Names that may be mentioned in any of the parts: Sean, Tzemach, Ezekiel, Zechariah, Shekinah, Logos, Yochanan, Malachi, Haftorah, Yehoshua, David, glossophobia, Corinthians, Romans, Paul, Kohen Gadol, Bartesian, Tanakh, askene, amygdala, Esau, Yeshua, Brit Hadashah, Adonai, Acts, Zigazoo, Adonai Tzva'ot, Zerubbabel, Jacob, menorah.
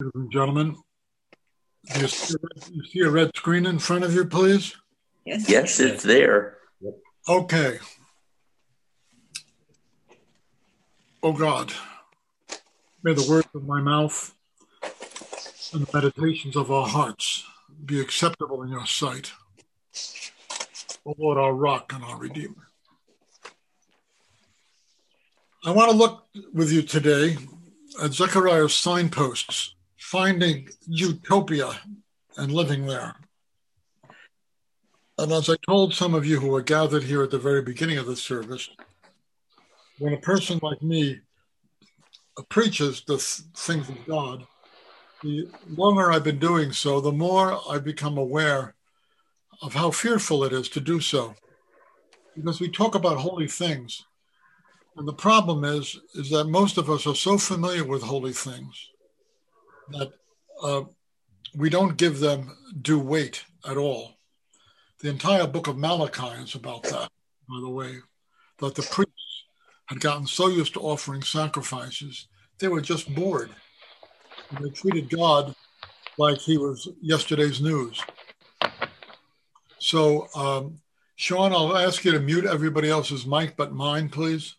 Ladies and gentlemen, do you see a red screen in front of you, please? Yes. Yes, it's there. Okay. Oh God, may the words of my mouth and the meditations of our hearts be acceptable in your sight, O Lord, our rock and our redeemer. I want to look with you today at Zechariah's signposts, finding utopia and living there. And as I told some of you who were gathered here at the very beginning of the service, when a person like me preaches the things of God, the longer I've been doing so, the more I become aware of how fearful it is to do so. Because we talk about holy things. And the problem is that most of us are so familiar with holy things that we don't give them due weight at all. The entire book of Malachi is about that, by the way, that the priests had gotten so used to offering sacrifices, they were just bored. And they treated God like he was yesterday's news. So, Sean, I'll ask you to mute everybody else's mic but mine, please.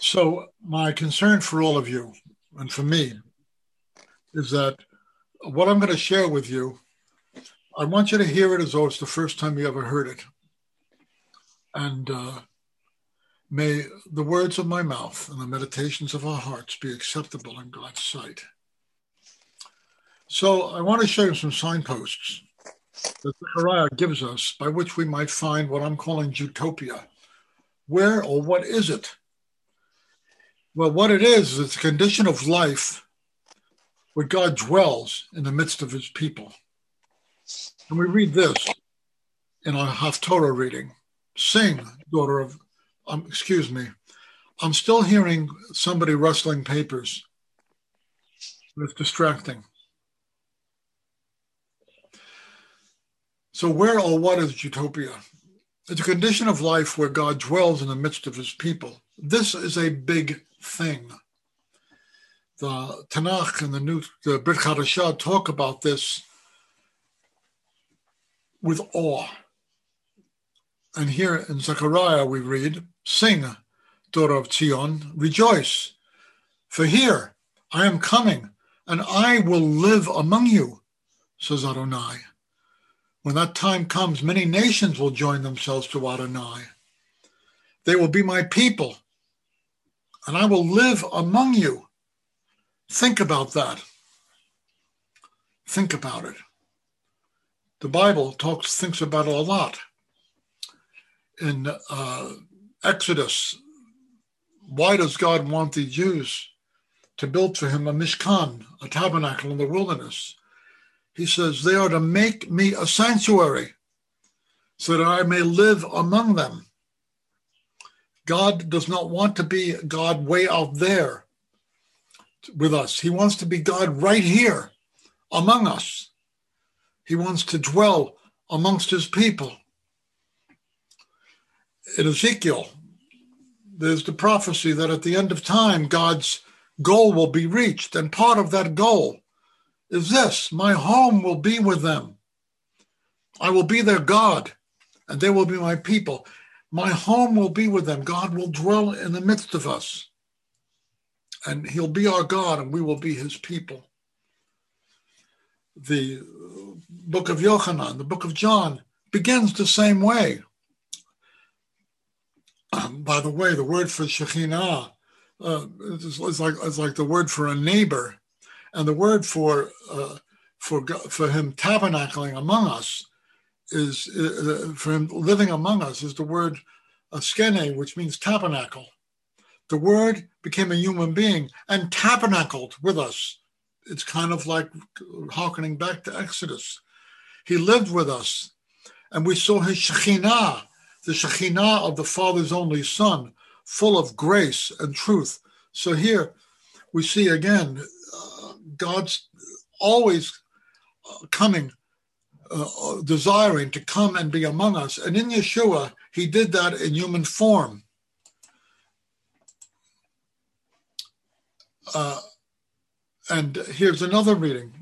So my concern for all of you and for me is that what I'm going to share with you, I want you to hear it as though it's the first time you ever heard it. And may the words of my mouth and the meditations of our hearts be acceptable in God's sight. So I want to show you some signposts that Zechariah gives us by which we might find what I'm calling utopia. Where or what is it? Well, what it is, it's a condition of life where God dwells in the midst of his people. And we read this in our Haftorah reading. Sing, daughter of, excuse me, I'm still hearing somebody rustling papers. It's distracting. So where or what is utopia? It's a condition of life where God dwells in the midst of his people. This is a big thing. The Tanakh and the Brit Hadashah talk about this with awe. And here in Zechariah we read, Sing, daughter of Zion, rejoice, for here I am coming, and I will live among you, says Adonai. When that time comes, many nations will join themselves to Adonai. They will be my people. And I will live among you. Think about that. Think about it. The Bible thinks about it a lot. In Exodus, why does God want the Jews to build for him a mishkan, a tabernacle in the wilderness? He says, they are to make me a sanctuary so that I may live among them. God does not want to be God way out there with us. He wants to be God right here among us. He wants to dwell amongst his people. In Ezekiel, there's the prophecy that at the end of time, God's goal will be reached. And part of that goal is this, my home will be with them. I will be their God, and they will be my people. My home will be with them. God will dwell in the midst of us. And he'll be our God and we will be his people. The book of Yochanan, the book of John, begins the same way. By the way, the word for Shekinah is like the word for a neighbor. And the word for him tabernacling among us is for him living among us is the word askene, which means tabernacle. The word became a human being and tabernacled with us. It's kind of like hearkening back to Exodus. He lived with us and we saw his Shekinah, the Shekinah of the Father's only Son, full of grace and truth. So here we see again, God's always coming, desiring to come and be among us. And in Yeshua, he did that in human form. And here's another reading.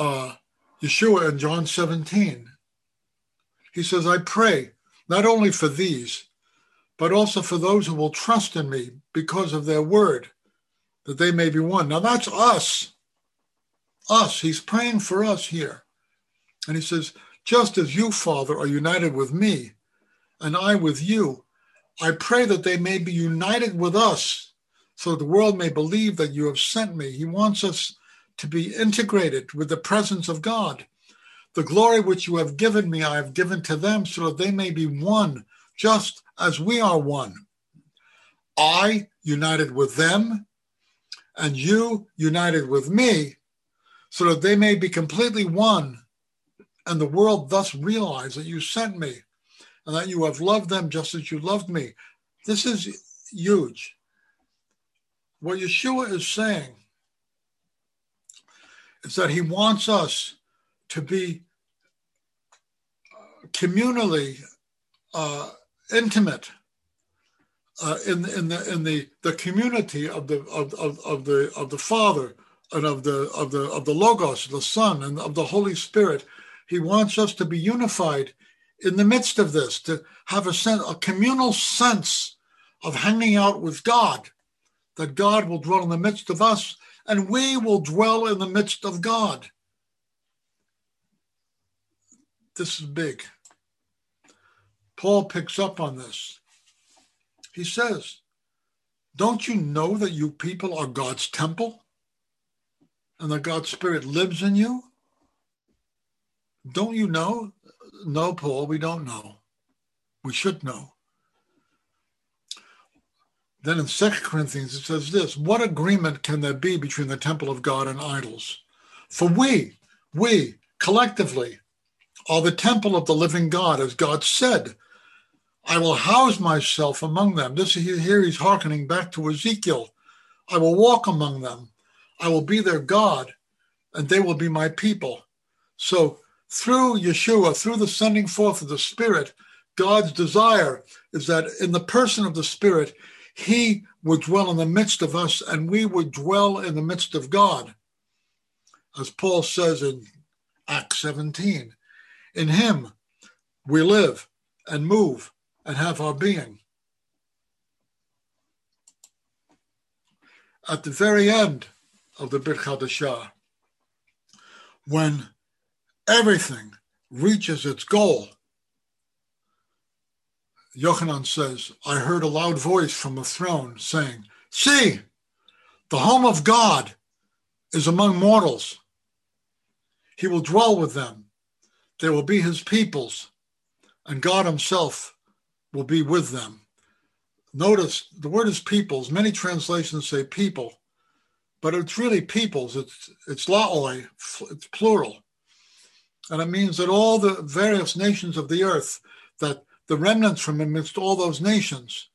Yeshua in John 17. He says, I pray not only for these, but also for those who will trust in me because of their word, that they may be one. Now that's us. Us. He's praying for us here. And he says, just as you, Father, are united with me, and I with you, I pray that they may be united with us, so that the world may believe that you have sent me. He wants us to be integrated with the presence of God. The glory which you have given me, I have given to them, so that they may be one, just as we are one. I united with them, and you united with me, so that they may be completely one, and the world thus realize that you sent me, and that you have loved them just as you loved me. This is huge. What Yeshua is saying is that he wants us to be communally intimate in the community of the Father and of the Logos, the Son, and of the Holy Spirit. He wants us to be unified in the midst of this, to have a communal sense of hanging out with God, that God will dwell in the midst of us, and we will dwell in the midst of God. This is big. Paul picks up on this. He says, don't you know that you people are God's temple and that God's Spirit lives in you? Don't you know? No, Paul, we don't know. We should know. Then in 2 Corinthians, it says this, what agreement can there be between the temple of God and idols? For we collectively are the temple of the living God, as God said, I will house myself among them. This here he's hearkening back to Ezekiel. I will walk among them. I will be their God, and they will be my people. So through Yeshua, through the sending forth of the Spirit, God's desire is that in the person of the Spirit, he would dwell in the midst of us, and we would dwell in the midst of God. As Paul says in Acts 17, in him we live and move and have our being. At the very end of the Brit Hadashah, when everything reaches its goal, Yochanan says, I heard a loud voice from the throne saying, see, the home of God is among mortals. He will dwell with them. They will be his peoples, and God himself will be with them. Notice the word is peoples. Many translations say people, but it's really peoples. It's laoi, it's plural. And it means that all the various nations of the earth, that the remnants from amidst all those nations.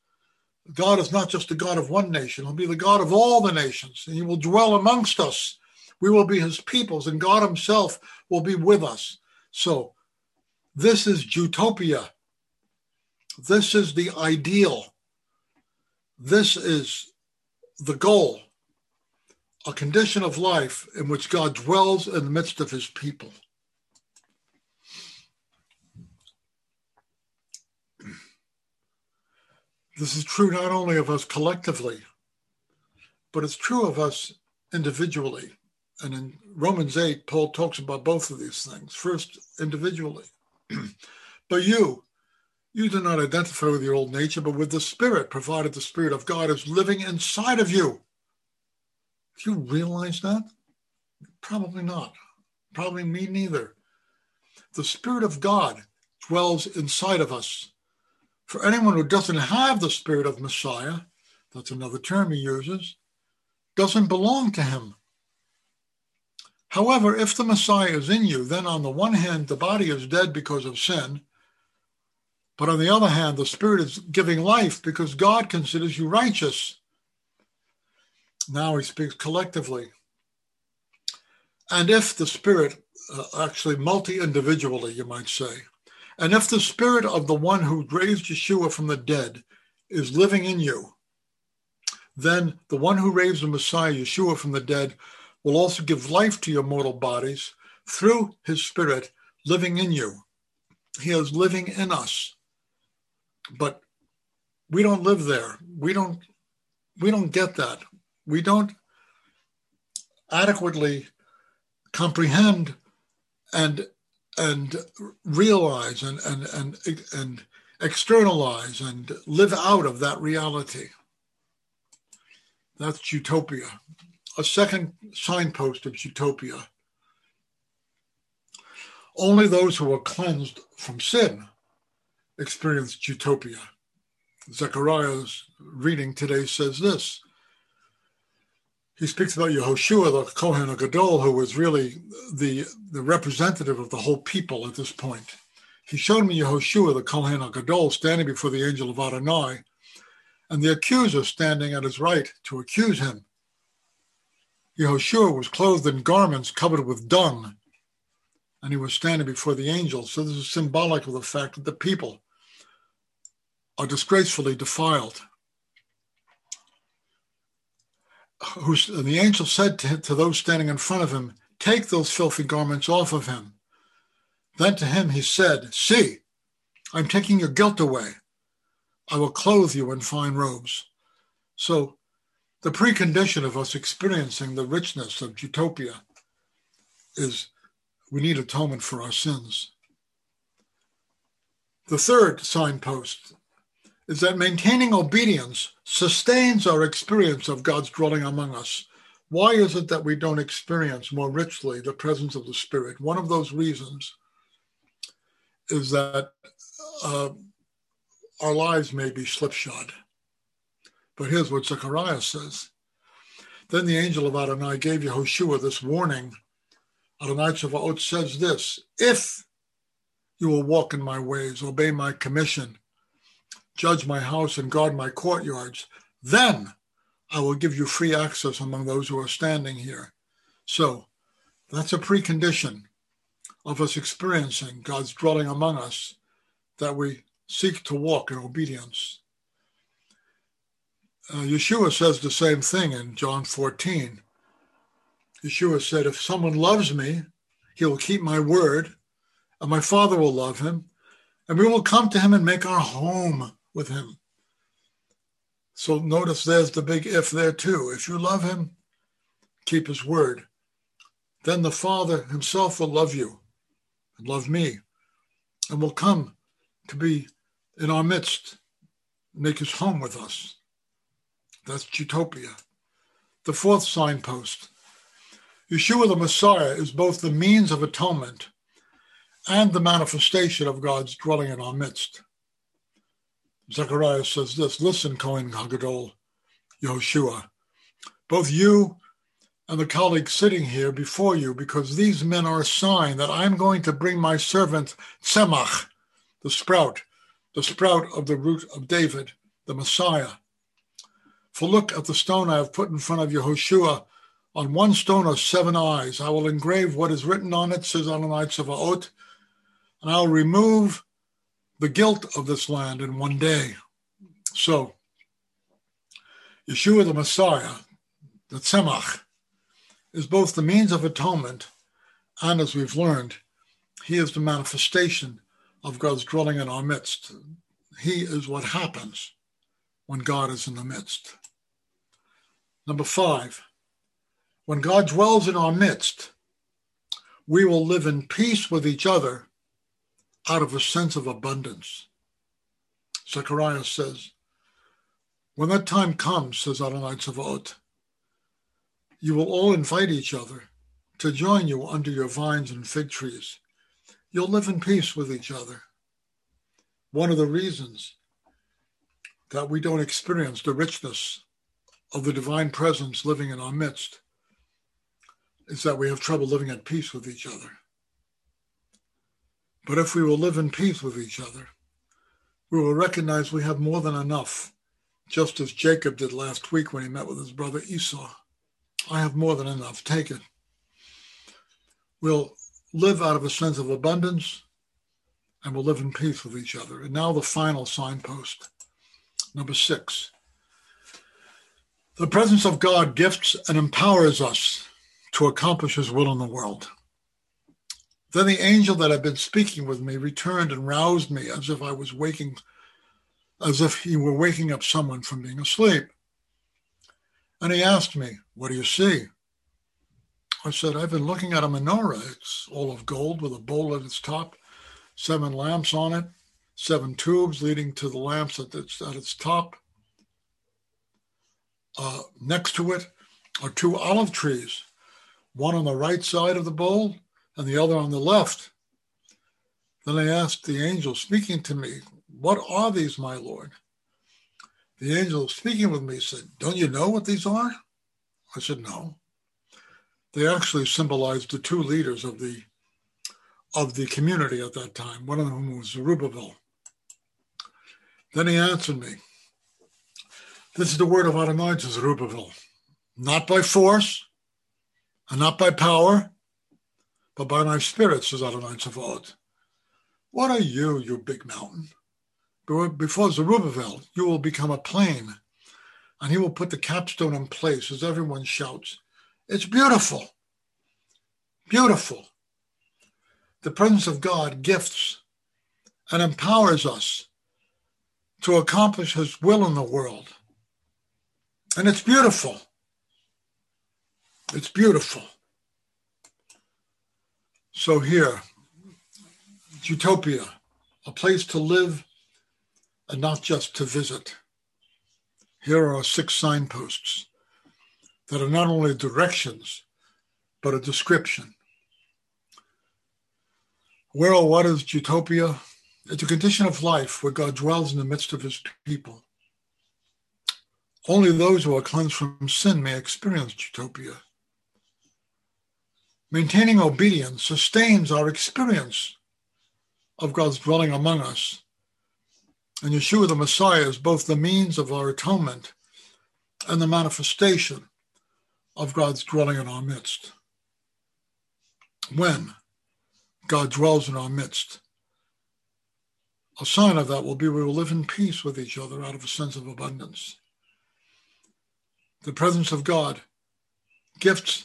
God is not just the God of one nation. He'll be the God of all the nations, and he will dwell amongst us. We will be his peoples, and God himself will be with us. So this is Jutopia. This is the ideal. This is the goal, a condition of life in which God dwells in the midst of his people. This is true not only of us collectively, but it's true of us individually. And in Romans 8, Paul talks about both of these things. First, individually. But you do not identify with your old nature, but with the Spirit, provided the Spirit of God is living inside of you. Do you realize that? Probably not. Probably me neither. The Spirit of God dwells inside of us. For anyone who doesn't have the Spirit of Messiah, that's another term he uses, doesn't belong to him. However, if the Messiah is in you, then on the one hand, the body is dead because of sin, but on the other hand, the Spirit is giving life because God considers you righteous. Now he speaks collectively. And if the Spirit, actually multi-individually, you might say, and if the Spirit of the one who raised Yeshua from the dead is living in you, Then the one who raised the Messiah, Yeshua, from the dead, will also give life to your mortal bodies through his spirit living in you. He is living in us, but we don't live there. We don't get that. We don't adequately comprehend and realize and externalize and live out of that reality. That's utopia. A second signpost of utopia. Only those who are cleansed from sin experienced utopia. Zechariah's reading today says this. He speaks about Yehoshua, the Kohen Gadol, who was really the representative of the whole people at this point. He showed me Yehoshua, the Kohen Gadol, standing before the angel of Adonai, and the accuser standing at his right to accuse him. Yehoshua was clothed in garments covered with dung, and he was standing before the angel. So this is symbolic of the fact that the people are disgracefully defiled. And the angel said to those standing in front of him, "Take those filthy garments off of him." Then to him he said, "See, I'm taking your guilt away. I will clothe you in fine robes." So the precondition of us experiencing the richness of utopia is we need atonement for our sins. The third signpost is that maintaining obedience sustains our experience of God's dwelling among us. Why is it that we don't experience more richly the presence of the Spirit? One of those reasons is that our lives may be slipshod. But here's what Zechariah says. Then the angel of Adonai gave Yehoshua this warning. Adonai Tzva'ot says this: "If you will walk in my ways, obey my commission, judge my house and guard my courtyards, then I will give you free access among those who are standing here." So that's a precondition of us experiencing God's dwelling among us, that we seek to walk in obedience. Yeshua says the same thing in John 14. Yeshua said, "If someone loves me, he will keep my word, and my Father will love him, and we will come to him and make our home with him." So notice there's the big if there too. If you love him, keep his word. Then the Father himself will love you and love me, and will come to be in our midst, make his home with us. That's utopia. The fourth signpost. Yeshua the Messiah is both the means of atonement and the manifestation of God's dwelling in our midst. Zechariah says this: "Listen, Kohen Gadol, Yehoshua, both you and the colleagues sitting here before you, because these men are a sign that I'm going to bring my servant Tzemach, the sprout of the root of David, the Messiah. For look at the stone I have put in front of Yehoshua. On one stone are 7 eyes. I will engrave what is written on it," says Adonai Tzva'ot, "and I'll remove the guilt of this land in one day." So, Yeshua the Messiah, the Tzemach, is both the means of atonement, and as we've learned, he is the manifestation of God's dwelling in our midst. He is what happens when God is in the midst. Number 5, when God dwells in our midst, we will live in peace with each other out of a sense of abundance. Zechariah says, "When that time comes," says Adonai Tzva'ot, "you will all invite each other to join you under your vines and fig trees." You'll live in peace with each other. One of the reasons that we don't experience the richness of the divine presence living in our midst is that we have trouble living at peace with each other. But if we will live in peace with each other, we will recognize we have more than enough, just as Jacob did last week when he met with his brother Esau. "I have more than enough, take it." We'll live out of a sense of abundance, and we'll live in peace with each other. And now the final signpost, number 6. The presence of God gifts and empowers us to accomplish his will in the world. Then the angel that had been speaking with me returned and roused me as if he were waking up someone from being asleep. And he asked me, "What do you see?" I said, "I've been looking at a menorah. It's all of gold with a bowl at its top, 7 lamps on it, 7 tubes leading to the lamps at its top. Next to it are 2 olive trees, one on the right side of the bowl and the other on the left." Then I asked the angel speaking to me, "What are these, my Lord?" The angel speaking with me said, "Don't you know what these are?" I said, "No." They actually symbolized the 2 leaders of the community at that time, one of whom was Zerubbabel. Then he answered me, "This is the word of Adonai to Zerubbabel, not by force and not by power, but by my spirit, says Adonai Tzva'ot. What are you, you big mountain? Before Zerubbabel, you will become a plain, and he will put the capstone in place as everyone shouts, 'It's beautiful, beautiful.'" The presence of God gifts and empowers us to accomplish his will in the world. And it's beautiful. It's beautiful. So here, it's utopia, a place to live and not just to visit. Here are 6 signposts that are not only directions, but a description. Where or what is utopia? It's a condition of life where God dwells in the midst of his people. Only those who are cleansed from sin may experience utopia. Maintaining obedience sustains our experience of God's dwelling among us. And Yeshua the Messiah is both the means of our atonement and the manifestation of God's dwelling in our midst. When God dwells in our midst, a sign of that will be we will live in peace with each other out of a sense of abundance. The presence of God gifts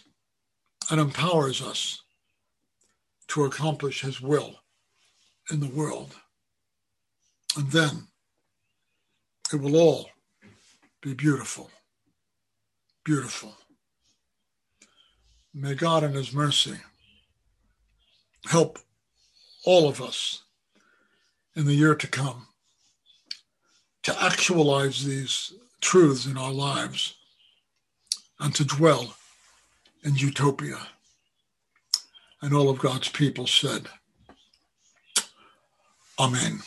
and empowers us to accomplish his will in the world. And then it will all be beautiful, beautiful. May God in his mercy help all of us in the year to come to actualize these truths in our lives and to dwell in utopia. And all of God's people said, Amen.